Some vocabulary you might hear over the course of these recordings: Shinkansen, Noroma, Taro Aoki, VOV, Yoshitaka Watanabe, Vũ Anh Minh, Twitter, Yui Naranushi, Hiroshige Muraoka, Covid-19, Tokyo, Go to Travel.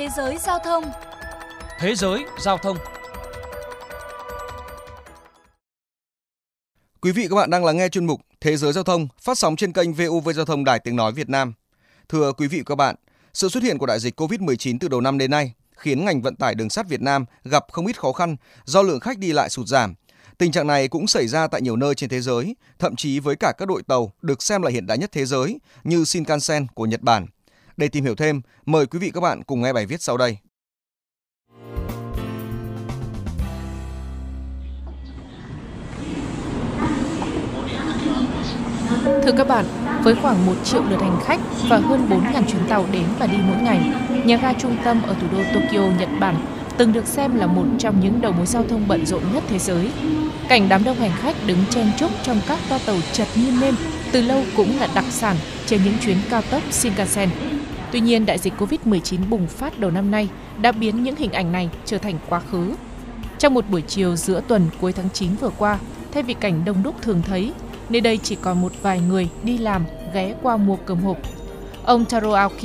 thế giới giao thông. Thế giới giao thông. Quý vị các bạn đang lắng nghe chuyên mục Thế giới giao thông phát sóng trên kênh VOV Giao thông Đài Tiếng nói Việt Nam. Thưa quý vị các bạn, sự xuất hiện của đại dịch Covid-19 từ đầu năm đến nay khiến ngành vận tải đường sắt Việt Nam gặp không ít khó khăn do lượng khách đi lại sụt giảm. Tình trạng này cũng xảy ra tại nhiều nơi trên thế giới, thậm chí với cả các đội tàu được xem là hiện đại nhất thế giới như Shinkansen của Nhật Bản. Để tìm hiểu thêm, mời quý vị các bạn cùng nghe bài viết sau đây. Thưa các bạn, với khoảng 1 triệu lượt hành khách và hơn 4.000 chuyến tàu đến và đi mỗi ngày, nhà ga trung tâm ở thủ đô Tokyo, Nhật Bản từng được xem là một trong những đầu mối giao thông bận rộn nhất thế giới. Cảnh đám đông hành khách đứng chen chúc trong các toa tàu chật như nêm từ lâu cũng là đặc sản trên những chuyến cao tốc Shinkansen. Tuy nhiên, đại dịch Covid-19 bùng phát đầu năm nay đã biến những hình ảnh này trở thành quá khứ. Trong một buổi chiều giữa tuần cuối tháng 9 vừa qua, thay vì cảnh đông đúc thường thấy, nơi đây chỉ còn một vài người đi làm ghé qua mua cơm hộp. Ông Taro Aoki,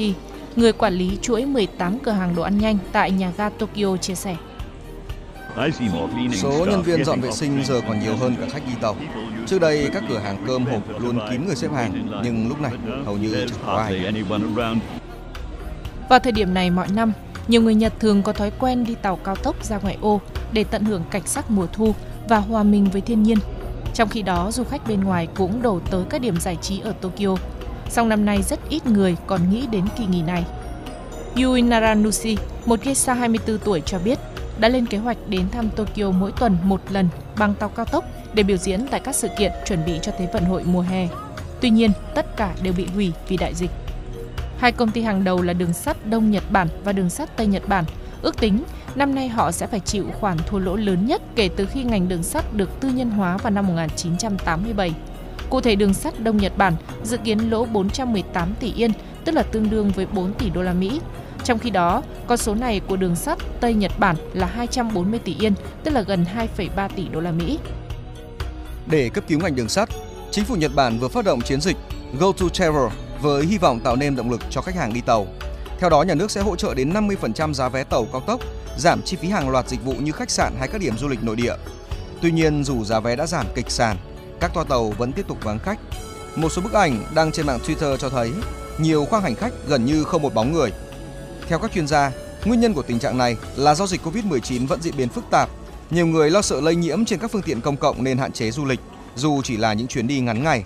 người quản lý chuỗi 18 cửa hàng đồ ăn nhanh tại nhà ga Tokyo chia sẻ. Số nhân viên dọn vệ sinh giờ còn nhiều hơn cả khách đi tàu. Trước đây các cửa hàng cơm hộp luôn kín người xếp hàng, nhưng lúc này hầu như chẳng có ai. Vào thời điểm này mọi năm, nhiều người Nhật thường có thói quen đi tàu cao tốc ra ngoại ô để tận hưởng cảnh sắc mùa thu và hòa mình với thiên nhiên. Trong khi đó, du khách bên ngoài cũng đổ tới các điểm giải trí ở Tokyo. Song năm nay rất ít người còn nghĩ đến kỳ nghỉ này. Yui Naranushi, một geisha 24 tuổi cho biết, đã lên kế hoạch đến thăm Tokyo mỗi tuần một lần bằng tàu cao tốc để biểu diễn tại các sự kiện chuẩn bị cho Thế vận hội mùa hè. Tuy nhiên, tất cả đều bị hủy vì đại dịch. Hai công ty hàng đầu là đường sắt Đông Nhật Bản và đường sắt Tây Nhật Bản ước tính năm nay họ sẽ phải chịu khoản thua lỗ lớn nhất kể từ khi ngành đường sắt được tư nhân hóa vào năm 1987. Cụ thể, đường sắt Đông Nhật Bản dự kiến lỗ 418 tỷ yên, tức là tương đương với 4 tỷ đô la Mỹ. Trong khi đó, con số này của đường sắt Tây Nhật Bản là 240 tỷ yên, tức là gần 2,3 tỷ đô la Mỹ. Để cấp cứu ngành đường sắt, chính phủ Nhật Bản vừa phát động chiến dịch Go to Travel với hy vọng tạo nên động lực cho khách hàng đi tàu. Theo đó, nhà nước sẽ hỗ trợ đến 50% giá vé tàu cao tốc, giảm chi phí hàng loạt dịch vụ như khách sạn hay các điểm du lịch nội địa. Tuy nhiên, dù giá vé đã giảm kịch sàn, các toa tàu vẫn tiếp tục vắng khách. Một số bức ảnh đăng trên mạng Twitter cho thấy nhiều khoang hành khách gần như không một bóng người. Theo các chuyên gia, nguyên nhân của tình trạng này là do dịch Covid-19 vẫn diễn biến phức tạp. Nhiều người lo sợ lây nhiễm trên các phương tiện công cộng nên hạn chế du lịch, dù chỉ là những chuyến đi ngắn ngày.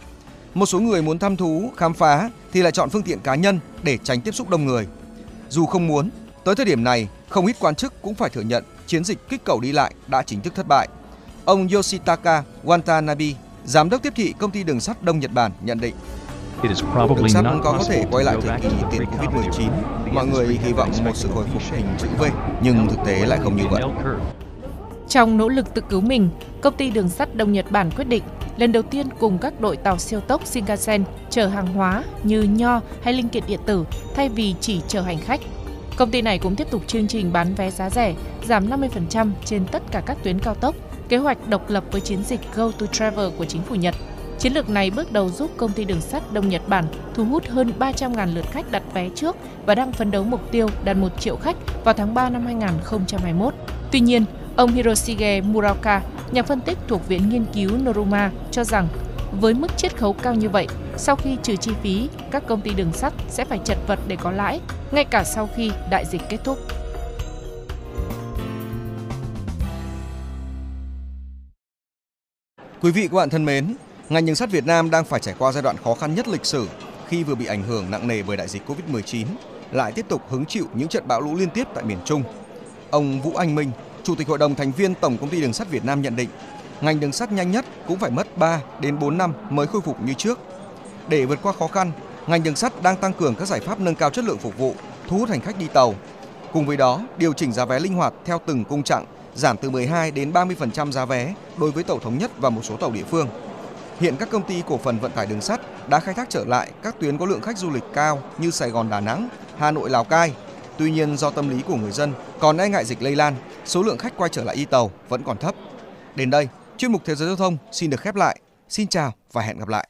Một số người muốn thăm thú, khám phá thì lại chọn phương tiện cá nhân để tránh tiếp xúc đông người. Dù không muốn, tới thời điểm này, không ít quan chức cũng phải thừa nhận chiến dịch kích cầu đi lại đã chính thức thất bại. Ông Yoshitaka Watanabe, giám đốc tiếp thị công ty đường sắt Đông Nhật Bản nhận định. Đường sắt có thể quay lại thời kỳ tiền Covid-19, mọi người hy vọng một sự hồi phục hình chữ V, nhưng thực tế lại không như vậy. Trong nỗ lực tự cứu mình, công ty đường sắt Đông Nhật Bản quyết định lần đầu tiên cùng các đội tàu siêu tốc Shinkansen chở hàng hóa như nho hay linh kiện điện tử thay vì chỉ chở hành khách. Công ty này cũng tiếp tục chương trình bán vé giá rẻ, giảm 50% trên tất cả các tuyến cao tốc, kế hoạch độc lập với chiến dịch Go to Travel của chính phủ Nhật. Chiến lược này bước đầu giúp công ty đường sắt Đông Nhật Bản thu hút hơn 300.000 lượt khách đặt vé trước và đang phấn đấu mục tiêu đạt 1 triệu khách vào tháng 3 năm 2021. Tuy nhiên, ông Hiroshige Muraoka, nhà phân tích thuộc Viện Nghiên cứu Noroma cho rằng với mức chiết khấu cao như vậy, sau khi trừ chi phí, các công ty đường sắt sẽ phải chật vật để có lãi, ngay cả sau khi đại dịch kết thúc. Quý vị các bạn thân mến, ngành đường sắt Việt Nam đang phải trải qua giai đoạn khó khăn nhất lịch sử khi vừa bị ảnh hưởng nặng nề bởi đại dịch Covid-19, lại tiếp tục hứng chịu những trận bão lũ liên tiếp tại miền Trung. Ông Vũ Anh Minh, Chủ tịch Hội đồng thành viên Tổng công ty đường sắt Việt Nam nhận định, ngành đường sắt nhanh nhất cũng phải mất 3 đến 4 năm mới khôi phục như trước. Để vượt qua khó khăn, ngành đường sắt đang tăng cường các giải pháp nâng cao chất lượng phục vụ, thu hút hành khách đi tàu. Cùng với đó, điều chỉnh giá vé linh hoạt theo từng cung chặng, giảm từ 12 đến 30% giá vé đối với tàu thống nhất và một số tàu địa phương. Hiện các công ty cổ phần vận tải đường sắt đã khai thác trở lại các tuyến có lượng khách du lịch cao như Sài Gòn Đà Nẵng, Hà Nội Lào Cai. Tuy nhiên, do tâm lý của người dân còn e ngại dịch lây lan, số lượng khách quay trở lại đi tàu vẫn còn thấp. Đến đây, chuyên mục Thế giới giao thông xin được khép lại. Xin chào và hẹn gặp lại.